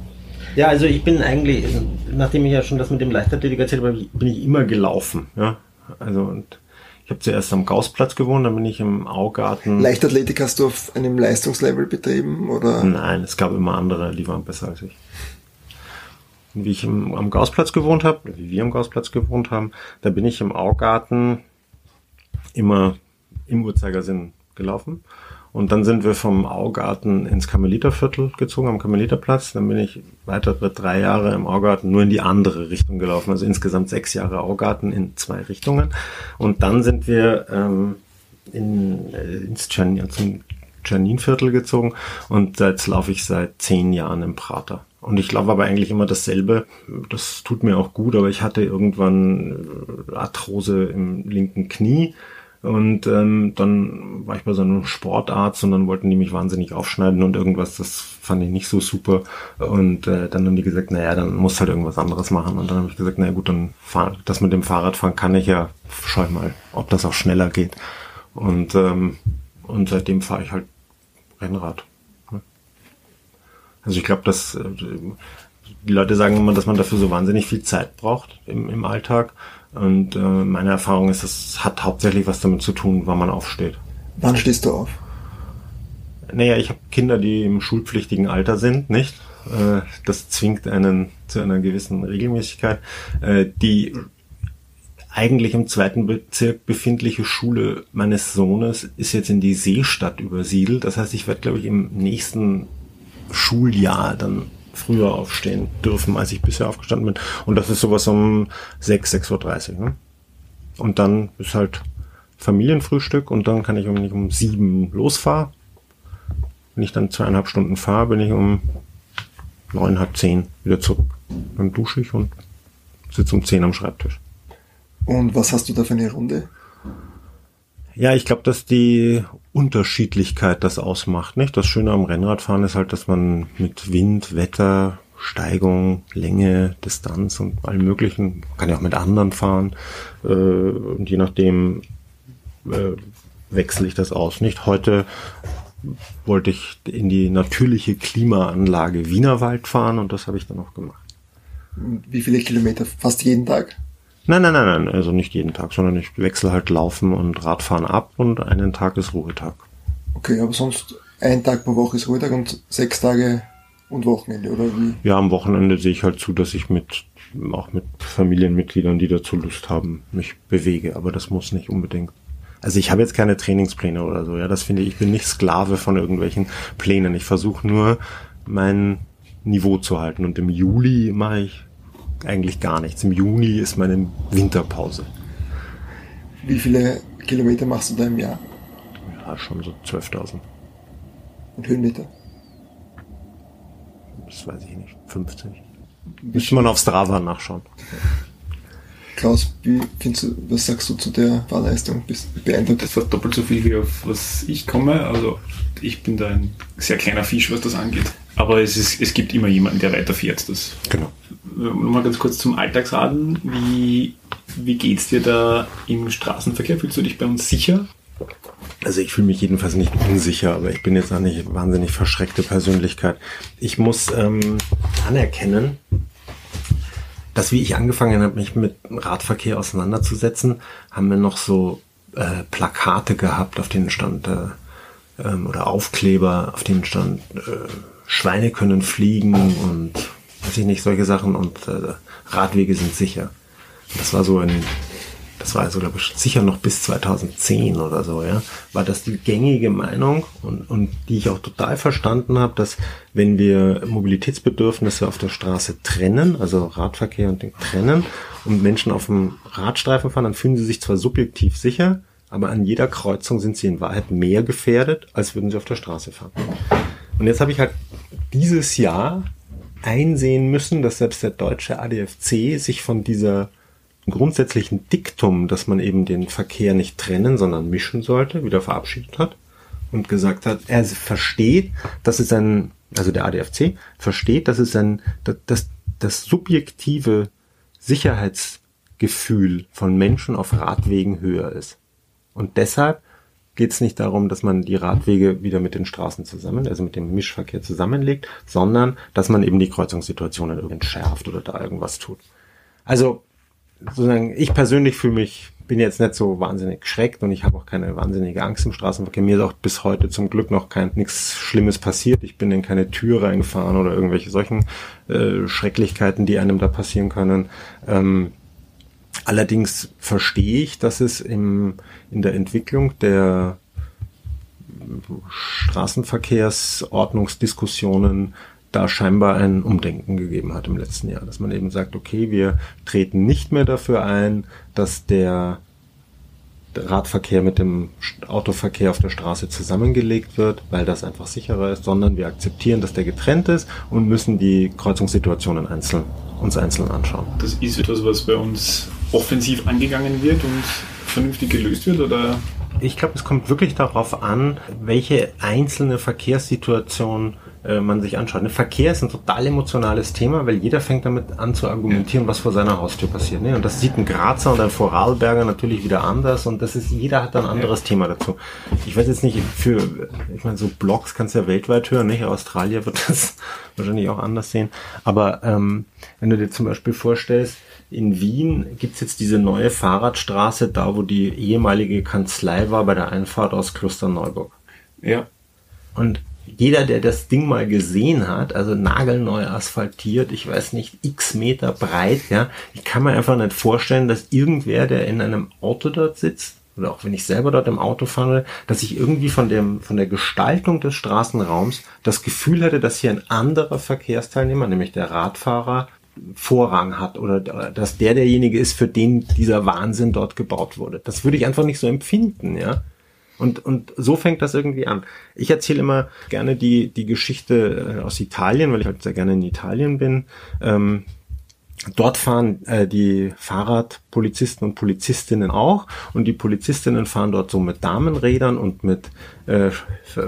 Ja, also ich bin eigentlich, nachdem ich ja schon das mit dem Leichtathletik erzählt habe, bin ich immer gelaufen, ja, also und... Ich habe zuerst am Gaussplatz gewohnt, dann bin ich im Augarten. Leichtathletik hast du auf einem Leistungslevel betrieben, oder? Nein, es gab immer andere, die waren besser als ich. Und wie ich im, am Gaussplatz gewohnt habe, wie wir am Gaussplatz gewohnt haben, da bin ich im Augarten immer im Uhrzeigersinn gelaufen. Und dann sind wir vom Augarten ins Karmeliterviertel gezogen, am Karmeliterplatz. Dann bin ich weitere drei Jahre im Augarten nur in die andere Richtung gelaufen. Also insgesamt sechs Jahre Augarten in zwei Richtungen. Und dann sind wir ähm, in, äh, ins Czernin, zum Czerninviertel gezogen. Und jetzt laufe ich seit zehn Jahren im Prater. Und ich laufe aber eigentlich immer dasselbe. Das tut mir auch gut, aber ich hatte irgendwann Arthrose im linken Knie. Und ähm, dann war ich bei so einem Sportarzt und dann wollten die mich wahnsinnig aufschneiden und irgendwas, das fand ich nicht so super. Und äh, dann haben die gesagt, naja, dann musst halt irgendwas anderes machen. Und dann habe ich gesagt, naja gut, dann fahr, das mit dem Fahrradfahren kann ich ja, schau ich mal, ob das auch schneller geht. Und, ähm, und seitdem fahre ich halt Rennrad. Also ich glaube, dass die Leute sagen immer, dass man dafür so wahnsinnig viel Zeit braucht im, im Alltag. Und äh, meine Erfahrung ist, das hat hauptsächlich was damit zu tun, wann man aufsteht. Wann stehst du auf? Naja, ich habe Kinder, die im schulpflichtigen Alter sind, nicht? Äh, das zwingt einen zu einer gewissen Regelmäßigkeit. Äh, die eigentlich im zweiten Bezirk befindliche Schule meines Sohnes ist jetzt in die Seestadt übersiedelt. Das heißt, ich werde, glaube ich, im nächsten Schuljahr dann früher aufstehen dürfen, als ich bisher aufgestanden bin. Und das ist sowas um sechs, sechs Uhr dreißig. Ne? Und dann ist halt Familienfrühstück und dann kann ich, wenn ich um sieben losfahre, wenn ich dann zweieinhalb Stunden fahre, bin ich um neun, halb zehn wieder zurück. Dann dusche ich und sitze um zehn am Schreibtisch. Und was hast du da für eine Runde? Ja, ich glaube, dass die Unterschiedlichkeit das ausmacht, nicht? Das Schöne am Rennradfahren ist halt, dass man mit Wind, Wetter, Steigung, Länge, Distanz und allem möglichen, man kann ja auch mit anderen fahren, äh, und je nachdem äh, wechsle ich das aus, nicht? Heute wollte ich in die natürliche Klimaanlage Wienerwald fahren und das habe ich dann auch gemacht. Wie viele Kilometer? Fast jeden Tag? Nein, nein, nein, nein, also nicht jeden Tag, sondern ich wechsle halt Laufen und Radfahren ab und einen Tag ist Ruhetag. Okay, aber sonst ein Tag pro Woche ist Ruhetag und sechs Tage und Wochenende, oder wie? Ja, am Wochenende sehe ich halt zu, dass ich mit, auch mit Familienmitgliedern, die dazu Lust haben, mich bewege, aber das muss nicht unbedingt. Also ich habe jetzt keine Trainingspläne oder so, ja, das finde ich, ich bin nicht Sklave von irgendwelchen Plänen. Ich versuche nur, mein Niveau zu halten und im Juli mache ich eigentlich gar nichts. Im Juni ist meine Winterpause. Wie viele Kilometer machst du da im Jahr? Ja, schon so zwölftausend. Und Höhenmeter? Das weiß ich nicht. fünfzig. Müsste man auf Strava nachschauen. Klaus, wie findest du, was sagst du zu der Fahrleistung? Bist du beeindruckt? Das war doppelt so viel, wie auf was ich komme. Also ich bin da ein sehr kleiner Fisch, was das angeht. Aber es, ist, es gibt immer jemanden, der weiterfährt. Das. Genau. Nochmal ganz kurz zum Alltagsradeln. Wie, wie geht's dir da im Straßenverkehr? Fühlst du dich bei uns sicher? Also ich fühle mich jedenfalls nicht unsicher, aber ich bin jetzt auch nicht wahnsinnig verschreckte Persönlichkeit. Ich muss ähm, anerkennen, dass wie ich angefangen habe, mich mit Radverkehr auseinanderzusetzen, haben wir noch so äh, Plakate gehabt, auf denen stand, äh, äh, oder Aufkleber, auf denen stand, äh, Schweine können fliegen und weiß ich nicht, solche Sachen und äh, Radwege sind sicher. Das war so ein, das war also, glaube ich, sicher noch bis zweitausendzehn oder so, ja, war das die gängige Meinung und, und die ich auch total verstanden habe, dass wenn wir Mobilitätsbedürfnisse auf der Straße trennen, also Radverkehr und den trennen und Menschen auf dem Radstreifen fahren, dann fühlen sie sich zwar subjektiv sicher, aber an jeder Kreuzung sind sie in Wahrheit mehr gefährdet, als würden sie auf der Straße fahren. Und jetzt habe ich halt dieses Jahr einsehen müssen, dass selbst der deutsche A D F C sich von dieser grundsätzlichen Diktum, dass man eben den Verkehr nicht trennen, sondern mischen sollte, wieder verabschiedet hat und gesagt hat, er versteht, dass es ein, also der A D F C versteht, dass es ein, dass das subjektive Sicherheitsgefühl von Menschen auf Radwegen höher ist. Und deshalb geht es nicht darum, dass man die Radwege wieder mit den Straßen zusammen, also mit dem Mischverkehr zusammenlegt, sondern dass man eben die Kreuzungssituationen entschärft oder da irgendwas tut. Also sozusagen, ich persönlich fühle mich, bin jetzt nicht so wahnsinnig geschreckt und ich habe auch keine wahnsinnige Angst im Straßenverkehr. Mir ist auch bis heute zum Glück noch kein nichts Schlimmes passiert. Ich bin in keine Tür reingefahren oder irgendwelche solchen äh, Schrecklichkeiten, die einem da passieren können. Ähm, Allerdings verstehe ich, dass es im, in der Entwicklung der Straßenverkehrsordnungsdiskussionen da scheinbar ein Umdenken gegeben hat im letzten Jahr. Dass man eben sagt, okay, wir treten nicht mehr dafür ein, dass der Radverkehr mit dem Autoverkehr auf der Straße zusammengelegt wird, weil das einfach sicherer ist, sondern wir akzeptieren, dass der getrennt ist und müssen die Kreuzungssituationen einzeln, uns einzeln anschauen. Das ist etwas, was bei uns offensiv angegangen wird und vernünftig gelöst wird, oder? Ich glaube, es kommt wirklich darauf an, welche einzelne Verkehrssituation äh, man sich anschaut. Ne? Verkehr ist ein total emotionales Thema, weil jeder fängt damit an zu argumentieren, was vor seiner Haustür passiert. Ne? Und das sieht ein Grazer und ein Vorarlberger natürlich wieder anders, und das ist, jeder hat ein anderes Thema dazu. Ich weiß jetzt nicht, für, ich meine, so Blogs kannst du ja weltweit hören, nicht? Australien wird das wahrscheinlich auch anders sehen. Aber ähm, wenn du dir zum Beispiel vorstellst, in Wien gibt's jetzt diese neue Fahrradstraße, da wo die ehemalige Kanzlei war bei der Einfahrt aus Klosterneuburg. Ja. Und jeder, der das Ding mal gesehen hat, also nagelneu asphaltiert, ich weiß nicht, x Meter breit, ja, ich kann mir einfach nicht vorstellen, dass irgendwer, der in einem Auto dort sitzt, oder auch wenn ich selber dort im Auto fahre, dass ich irgendwie von dem, von der Gestaltung des Straßenraums das Gefühl hatte, dass hier ein anderer Verkehrsteilnehmer, nämlich der Radfahrer, Vorrang hat, oder dass der derjenige ist, für den dieser Wahnsinn dort gebaut wurde. Das würde ich einfach nicht so empfinden, ja. Und und so fängt das irgendwie an. Ich erzähle immer gerne die die Geschichte aus Italien, weil ich halt sehr gerne in Italien bin. Ähm, dort fahren äh, die Fahrradpolizisten und Polizistinnen auch, und die Polizistinnen fahren dort so mit Damenrädern und mit äh,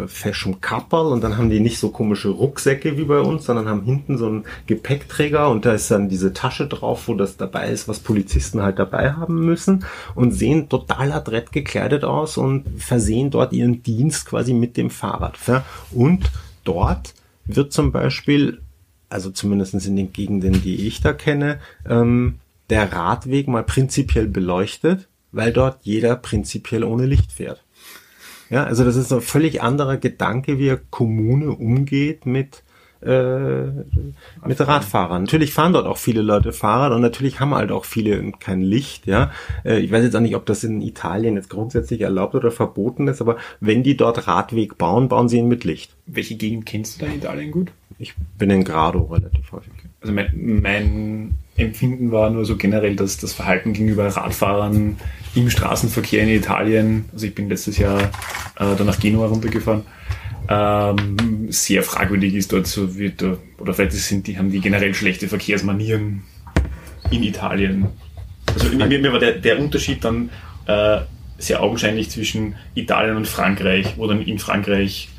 feschem Kapperl, und dann haben die nicht so komische Rucksäcke wie bei uns, sondern haben hinten so einen Gepäckträger, und da ist dann diese Tasche drauf, wo das dabei ist, was Polizisten halt dabei haben müssen, und sehen total adrett gekleidet aus und versehen dort ihren Dienst quasi mit dem Fahrrad. Ja? Und dort wird zum Beispiel, also zumindest in den Gegenden, die ich da kenne, ähm, der Radweg mal prinzipiell beleuchtet, weil dort jeder prinzipiell ohne Licht fährt. Ja, also das ist ein völlig anderer Gedanke, wie eine Kommune umgeht mit äh, mit Radfahrern. Natürlich fahren dort auch viele Leute Fahrrad, und natürlich haben halt auch viele kein Licht. Ja, ich weiß jetzt auch nicht, ob das in Italien jetzt grundsätzlich erlaubt oder verboten ist, aber wenn die dort Radweg bauen, bauen sie ihn mit Licht. Welche Gegend kennst du da in Italien gut? Ich bin in Grado relativ häufig. Also mein, mein Empfinden war nur so generell, dass das Verhalten gegenüber Radfahrern im Straßenverkehr in Italien, also ich bin letztes Jahr äh, dann nach Genua runtergefahren, ähm, sehr fragwürdig ist dort, so wie, oder vielleicht sind die, haben die generell schlechte Verkehrsmanieren in Italien. Also mir, mir war der, der Unterschied dann äh, sehr augenscheinlich zwischen Italien und Frankreich, wo dann in Frankreich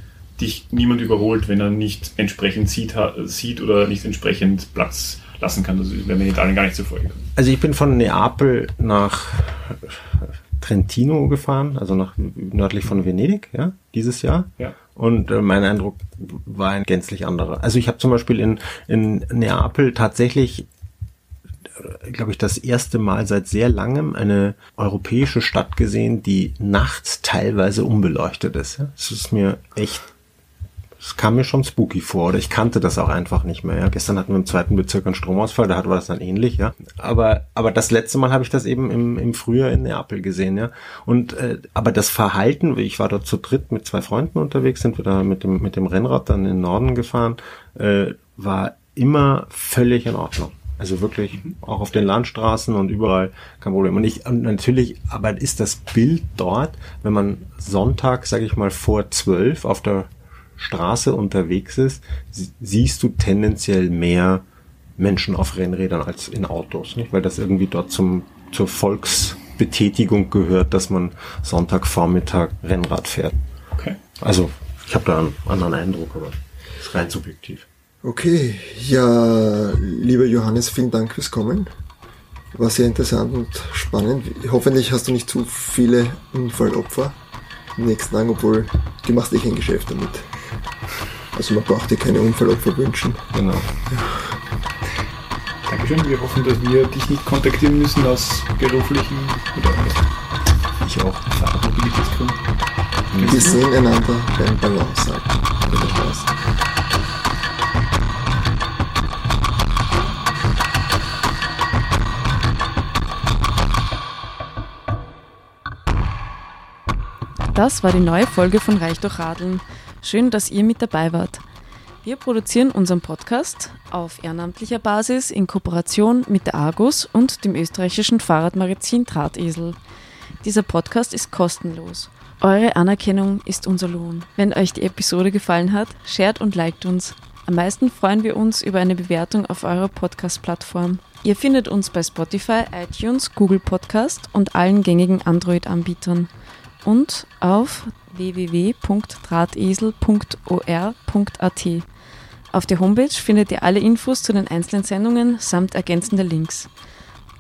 dich niemand überholt, wenn er nicht entsprechend sieht, ha- sieht oder nicht entsprechend Platz lassen kann. Das wäre mir in Italien gar nicht so vorgekommen. Also ich bin von Neapel nach Trentino gefahren, also nach nördlich von Venedig, ja, dieses Jahr. Ja. Und äh, mein Eindruck war ein gänzlich anderer. Also ich habe zum Beispiel in, in Neapel tatsächlich, glaube ich, das erste Mal seit sehr langem eine europäische Stadt gesehen, die nachts teilweise unbeleuchtet ist. Ja. Das ist mir echt Es kam mir schon spooky vor, oder ich kannte das auch einfach nicht mehr. Ja. Gestern hatten wir im zweiten Bezirk einen Stromausfall, da war das dann ähnlich, ja. Aber aber das letzte Mal habe ich das eben im im Frühjahr in Neapel gesehen, ja. Und äh, aber das Verhalten, ich war dort zu dritt mit zwei Freunden unterwegs, sind wir da mit dem mit dem Rennrad dann in den Norden gefahren, äh, war immer völlig in Ordnung. Also wirklich auch auf den Landstraßen und überall kein Problem. Und ich und natürlich, aber ist das Bild dort, wenn man Sonntag, sage ich mal, vor zwölf auf der Straße unterwegs ist, siehst du tendenziell mehr Menschen auf Rennrädern als in Autos, nicht? Weil das irgendwie dort zum, zur Volksbetätigung gehört, dass man Sonntagvormittag Rennrad fährt. Okay. Also ich habe da einen anderen Eindruck, aber das ist rein subjektiv. Okay, ja, lieber Johannes, vielen Dank fürs Kommen. War sehr interessant und spannend. Hoffentlich hast du nicht zu viele Unfallopfer im nächsten Tag, obwohl du machst eh kein Geschäft damit. Also man braucht dir keine Unfallopfer wünschen. Genau. Ja. Dankeschön. Wir hoffen, dass wir dich nicht kontaktieren müssen aus beruflichen oder ich auch. Wir sehen einander beim Balance halten. Das war die neue Folge von Reich durch Radeln. Schön, dass ihr mit dabei wart. Wir produzieren unseren Podcast auf ehrenamtlicher Basis in Kooperation mit der Argus und dem österreichischen Fahrradmagazin Drahtesel. Dieser Podcast ist kostenlos. Eure Anerkennung ist unser Lohn. Wenn euch die Episode gefallen hat, shared und liked uns. Am meisten freuen wir uns über eine Bewertung auf eurer Podcast-Plattform. Ihr findet uns bei Spotify, iTunes, Google Podcast und allen gängigen Android-Anbietern. und auf w w w punkt drahtesel punkt o r punkt a t. Auf der Homepage findet ihr alle Infos zu den einzelnen Sendungen samt ergänzender Links.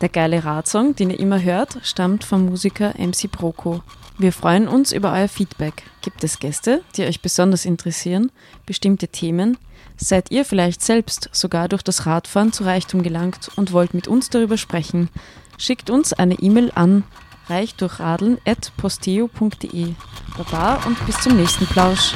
Der geile Radsong, den ihr immer hört, stammt vom Musiker M C Broko. Wir freuen uns über euer Feedback. Gibt es Gäste, die euch besonders interessieren, bestimmte Themen? Seid ihr vielleicht selbst sogar durch das Radfahren zu Reichtum gelangt und wollt mit uns darüber sprechen? Schickt uns eine E-Mail an reichdurchradeln at posteo punkt de. Baba und bis zum nächsten Plausch.